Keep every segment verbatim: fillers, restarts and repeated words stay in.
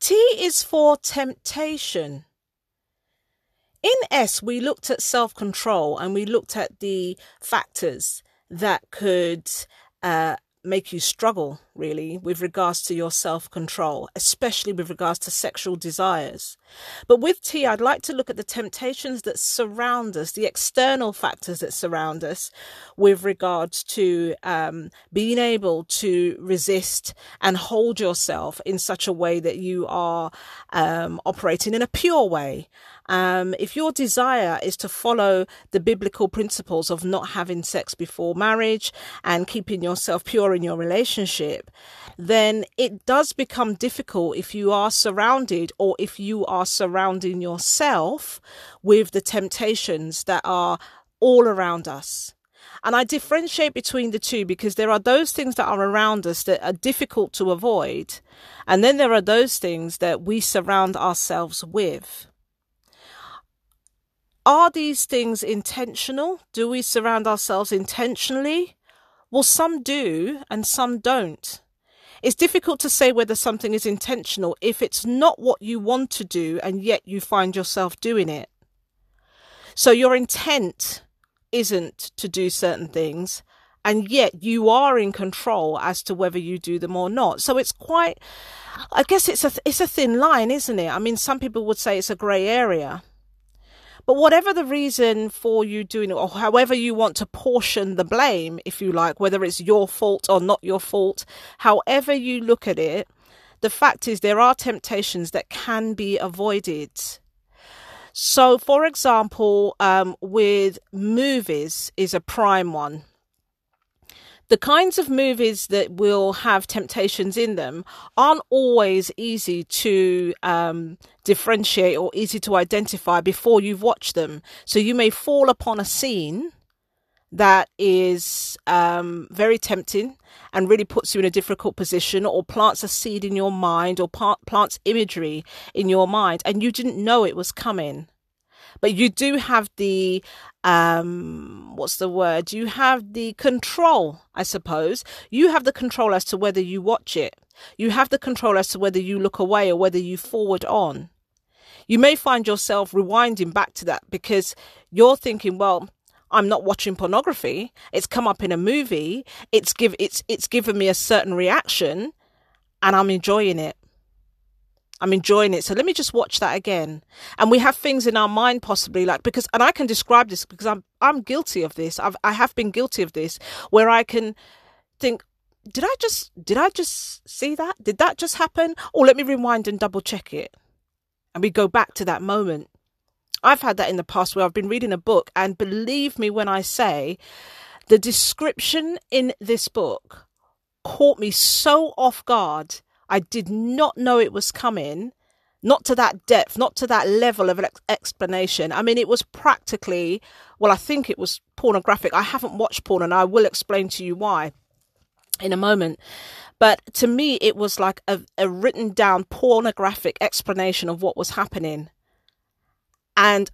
T is for temptation. In S, we looked at self-control and we looked at the factors that could uh, make you struggle, really, with regards to your self-control, especially with regards to sexual desires. But with T, I'd like to look at the temptations that surround us, the external factors that surround us with regards to um, being able to resist and hold yourself in such a way that you are um, operating in a pure way. Um, if your desire is to follow the biblical principles of not having sex before marriage and keeping yourself pure in your relationship, then it does become difficult if you are surrounded or if you are surrounding yourself with the temptations that are all around us. And I differentiate between the two because there are those things that are around us that are difficult to avoid, and then there are those things that we surround ourselves with. Are these things intentional? Do we surround ourselves intentionally? Well, some do and some don't. It's difficult to say whether something is intentional if it's not what you want to do and yet you find yourself doing it. So your intent isn't to do certain things and yet you are in control as to whether you do them or not. So it's quite, I guess it's a, it's a thin line, isn't it? I mean, some people would say it's a grey area. But whatever the reason for you doing it, or however you want to portion the blame, if you like, whether it's your fault or not your fault, however you look at it, the fact is there are temptations that can be avoided. So, for example, um, with movies is a prime one. The kinds of movies that will have temptations in them aren't always easy to um, differentiate or easy to identify before you've watched them. So you may fall upon a scene that is um, very tempting and really puts you in a difficult position, or plants a seed in your mind, or plants imagery in your mind, and you didn't know it was coming. But you do have the, um, what's the word? You have the control, I suppose. You have the control as to whether you watch it. You have the control as to whether you look away or whether you forward on. You may find yourself rewinding back to that because you're thinking, well, I'm not watching pornography. It's come up in a movie. It's give, it's, it's given me a certain reaction and I'm enjoying it. I'm enjoying it. So let me just watch that again. And we have things in our mind possibly like, because, and I can describe this because I'm, I'm guilty of this. I've, I have been guilty of this, where I can think, did I just, did I just see that? Did that just happen? Or let me rewind and double check it. And we go back to that moment. I've had that in the past where I've been reading a book, and believe me when I say the description in this book caught me so off guard. I did not know it was coming, not to that depth, not to that level of an ex- explanation. I mean, it was practically, well, I think it was pornographic. I haven't watched porn, and I will explain to you why in a moment. But to me, it was like a, a written down pornographic explanation of what was happening. And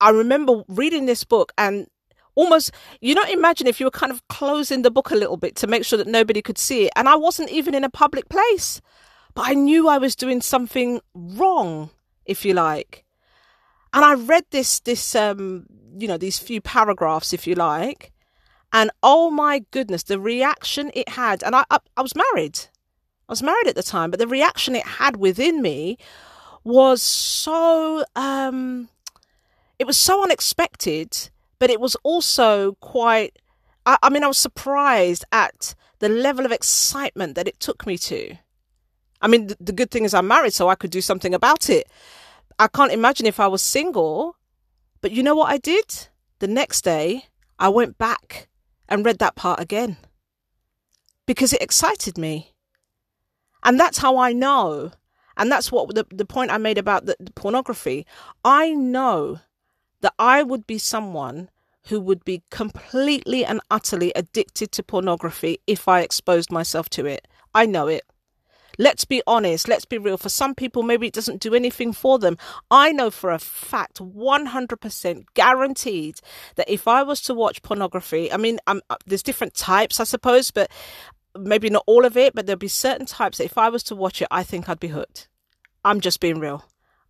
I remember reading this book and almost, you know, imagine if you were kind of closing the book a little bit to make sure that nobody could see it. And I wasn't even in a public place, but I knew I was doing something wrong, if you like. And I read this, this, um, you know, these few paragraphs, if you like, and oh my goodness, the reaction it had. And I, I, I was married. I was married at the time, but the reaction it had within me was so, um, it was so unexpected. But it was also quite, I, I mean, I was surprised at the level of excitement that it took me to. I mean, the, the good thing is I'm married, so I could do something about it. I can't imagine if I was single. But you know what I did? The next day, I went back and read that part again because it excited me. And that's how I know. And that's what the, the point I made about the, the pornography. I know that I would be someone who would be completely and utterly addicted to pornography if I exposed myself to it. I know it. Let's be honest. Let's be real. For some people, maybe it doesn't do anything for them. I know for a fact, one hundred percent guaranteed, that if I was to watch pornography, I mean, I'm, there's different types, I suppose, but maybe not all of it, but there'll be certain types that if I was to watch it, I think I'd be hooked. I'm just being real.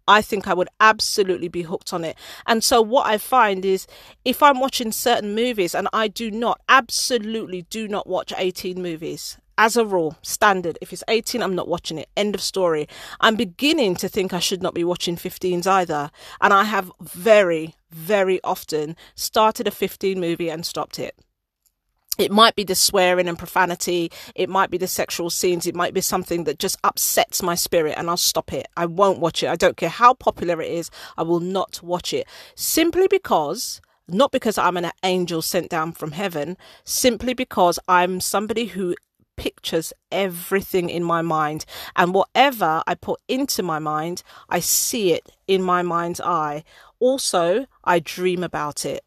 I think I would absolutely be hooked on it. And so what I find is if I'm watching certain movies, and I do not, absolutely do not watch eighteen movies. As a rule, standard, if it's eighteen, I'm not watching it. End of story. I'm beginning to think I should not be watching fifteens either. And I have very, very often started a fifteen movie and stopped it. It might be the swearing and profanity. It might be the sexual scenes. It might be something that just upsets my spirit, and I'll stop it. I won't watch it. I don't care how popular it is. I will not watch it. Simply because... not because I'm an angel sent down from heaven. Simply because I'm somebody who... pictures everything in my mind, and whatever I put into my mind, I see it in my mind's eye. Also, I dream about it.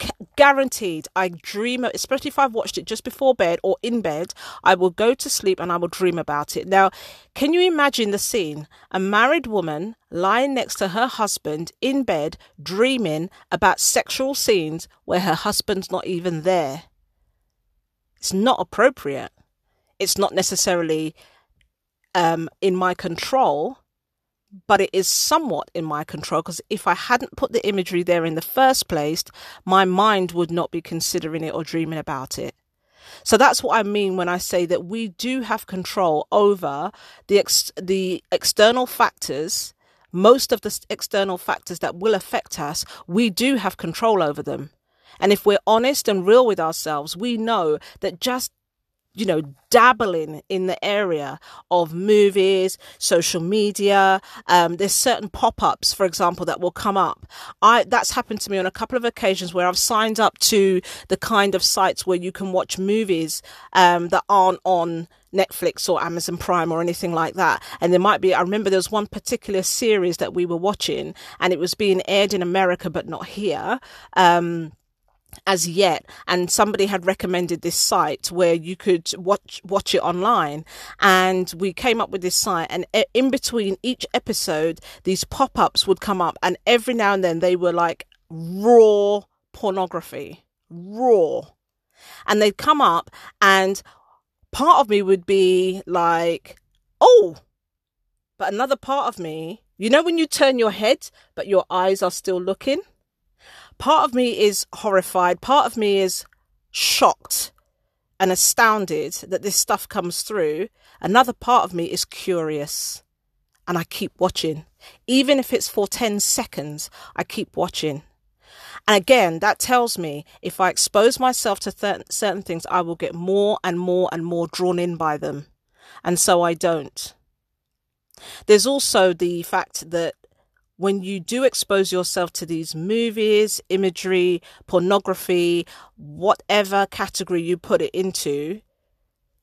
C- guaranteed, I dream, especially if I've watched it just before bed or in bed, I will go to sleep and I will dream about it. Now, can you imagine the scene? A married woman lying next to her husband in bed, dreaming about sexual scenes where her husband's not even there. It's not appropriate. It's not necessarily um, in my control, but it is somewhat in my control, because if I hadn't put the imagery there in the first place, my mind would not be considering it or dreaming about it. So that's what I mean when I say that we do have control over the ex- the external factors. Most of the external factors that will affect us, we do have control over them. And if we're honest and real with ourselves, we know that just, you know, dabbling in the area of movies, social media, um, there's certain pop-ups, for example, that will come up. I that's happened to me on a couple of occasions where I've signed up to the kind of sites where you can watch movies um, that aren't on Netflix or Amazon Prime or anything like that. And there might be, I remember there was one particular series that we were watching, and it was being aired in America but not here. Um as yet, and somebody had recommended this site where you could watch watch it online, and we came up with this site, and in between each episode these pop-ups would come up, and every now and then they were like raw pornography, raw, and they'd come up, and part of me would be like, oh, but another part of me, you know, when you turn your head but your eyes are still looking. Part of me is horrified. Part of me is shocked and astounded that this stuff comes through. Another part of me is curious, and I keep watching. Even if it's for ten seconds, I keep watching. And again, that tells me if I expose myself to th- certain things, I will get more and more and more drawn in by them. And so I don't. There's also the fact that when you do expose yourself to these movies, imagery, pornography, whatever category you put it into,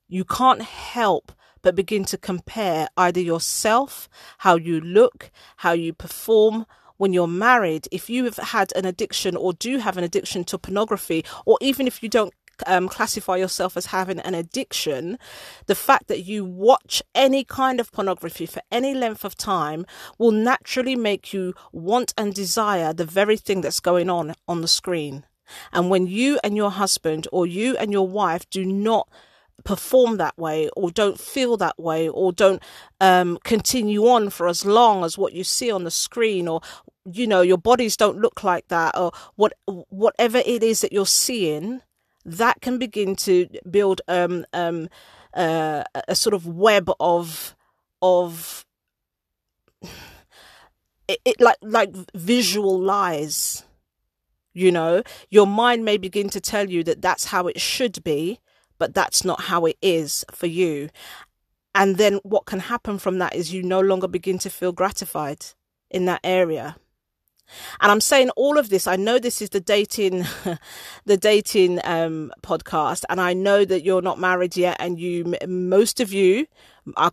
you can't help but begin to compare either yourself, how you look, how you perform. When you're married, if you have had an addiction or do have an addiction to pornography, or even if you don't Um, classify yourself as having an addiction, the fact that you watch any kind of pornography for any length of time will naturally make you want and desire the very thing that's going on on the screen. And when you and your husband or you and your wife do not perform that way, or don't feel that way, or don't um, continue on for as long as what you see on the screen, or you know your bodies don't look like that, or what whatever it is that you're seeing, that can begin to build um, um, uh, a sort of web of of it, it like like visual lies. You know, your mind may begin to tell you that that's how it should be, but that's not how it is for you. And then what can happen from that is you no longer begin to feel gratified in that area. And I'm saying all of this, I know this is the dating the dating um, podcast, and I know that you're not married yet, and you, most of you,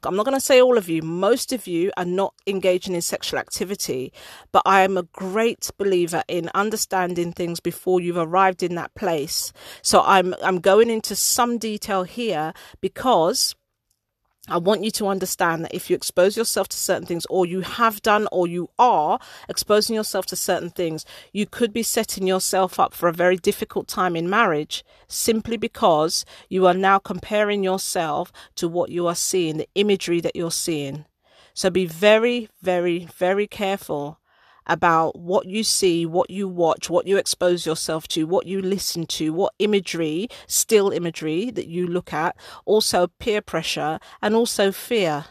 I'm not going to say all of you, most of you are not engaging in sexual activity, but I am a great believer in understanding things before you've arrived in that place. So I'm I'm going into some detail here because I want you to understand that if you expose yourself to certain things, or you have done, or you are exposing yourself to certain things, you could be setting yourself up for a very difficult time in marriage, simply because you are now comparing yourself to what you are seeing, the imagery that you're seeing. So be very, very, very careful about what you see, what you watch, what you expose yourself to, what you listen to, what imagery, still imagery that you look at, also peer pressure and also fear.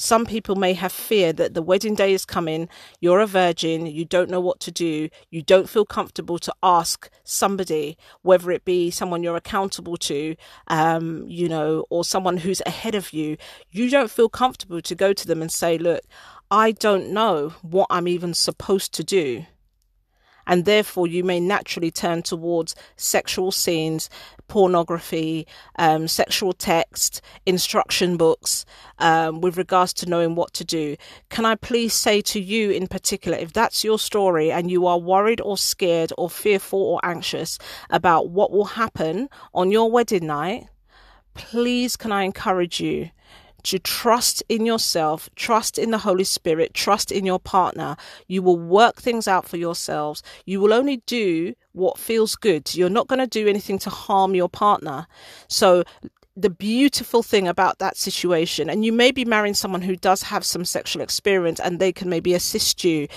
Some people may have fear that the wedding day is coming, you're a virgin, you don't know what to do, you don't feel comfortable to ask somebody, whether it be someone you're accountable to, um, you know, or someone who's ahead of you. You don't feel comfortable to go to them and say, look, I don't know what I'm even supposed to do. And therefore, you may naturally turn towards sexual scenes, pornography, um, sexual text, instruction books, um, with regards to knowing what to do. Can I please say to you in particular, if that's your story and you are worried or scared or fearful or anxious about what will happen on your wedding night, please can I encourage you to trust in yourself, trust in the Holy Spirit, trust in your partner. You will work things out for yourselves. You will only do what feels good. You're not going to do anything to harm your partner. So the beautiful thing about that situation, and you may be marrying someone who does have some sexual experience and they can maybe assist you.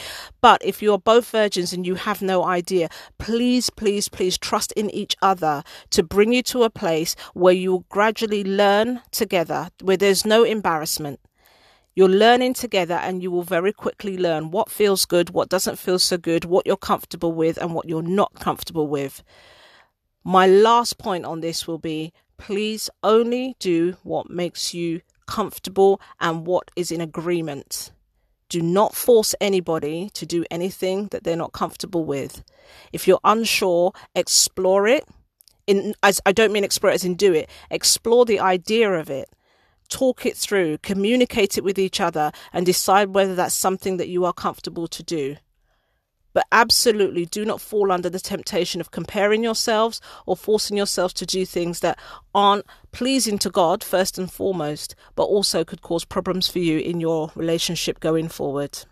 But if you're both virgins and you have no idea, please, please, please trust in each other to bring you to a place where you'll gradually learn together, where there's no embarrassment. You're learning together and you will very quickly learn what feels good, what doesn't feel so good, what you're comfortable with and what you're not comfortable with. My last point on this will be, please only do what makes you comfortable and what is in agreement. Do not force anybody to do anything that they're not comfortable with. If you're unsure, explore it. In, as I don't mean explore it as in do it. Explore the idea of it. Talk it through. Communicate it with each other and decide whether that's something that you are comfortable to do. But absolutely do not fall under the temptation of comparing yourselves or forcing yourselves to do things that aren't pleasing to God first and foremost, but also could cause problems for you in your relationship going forward.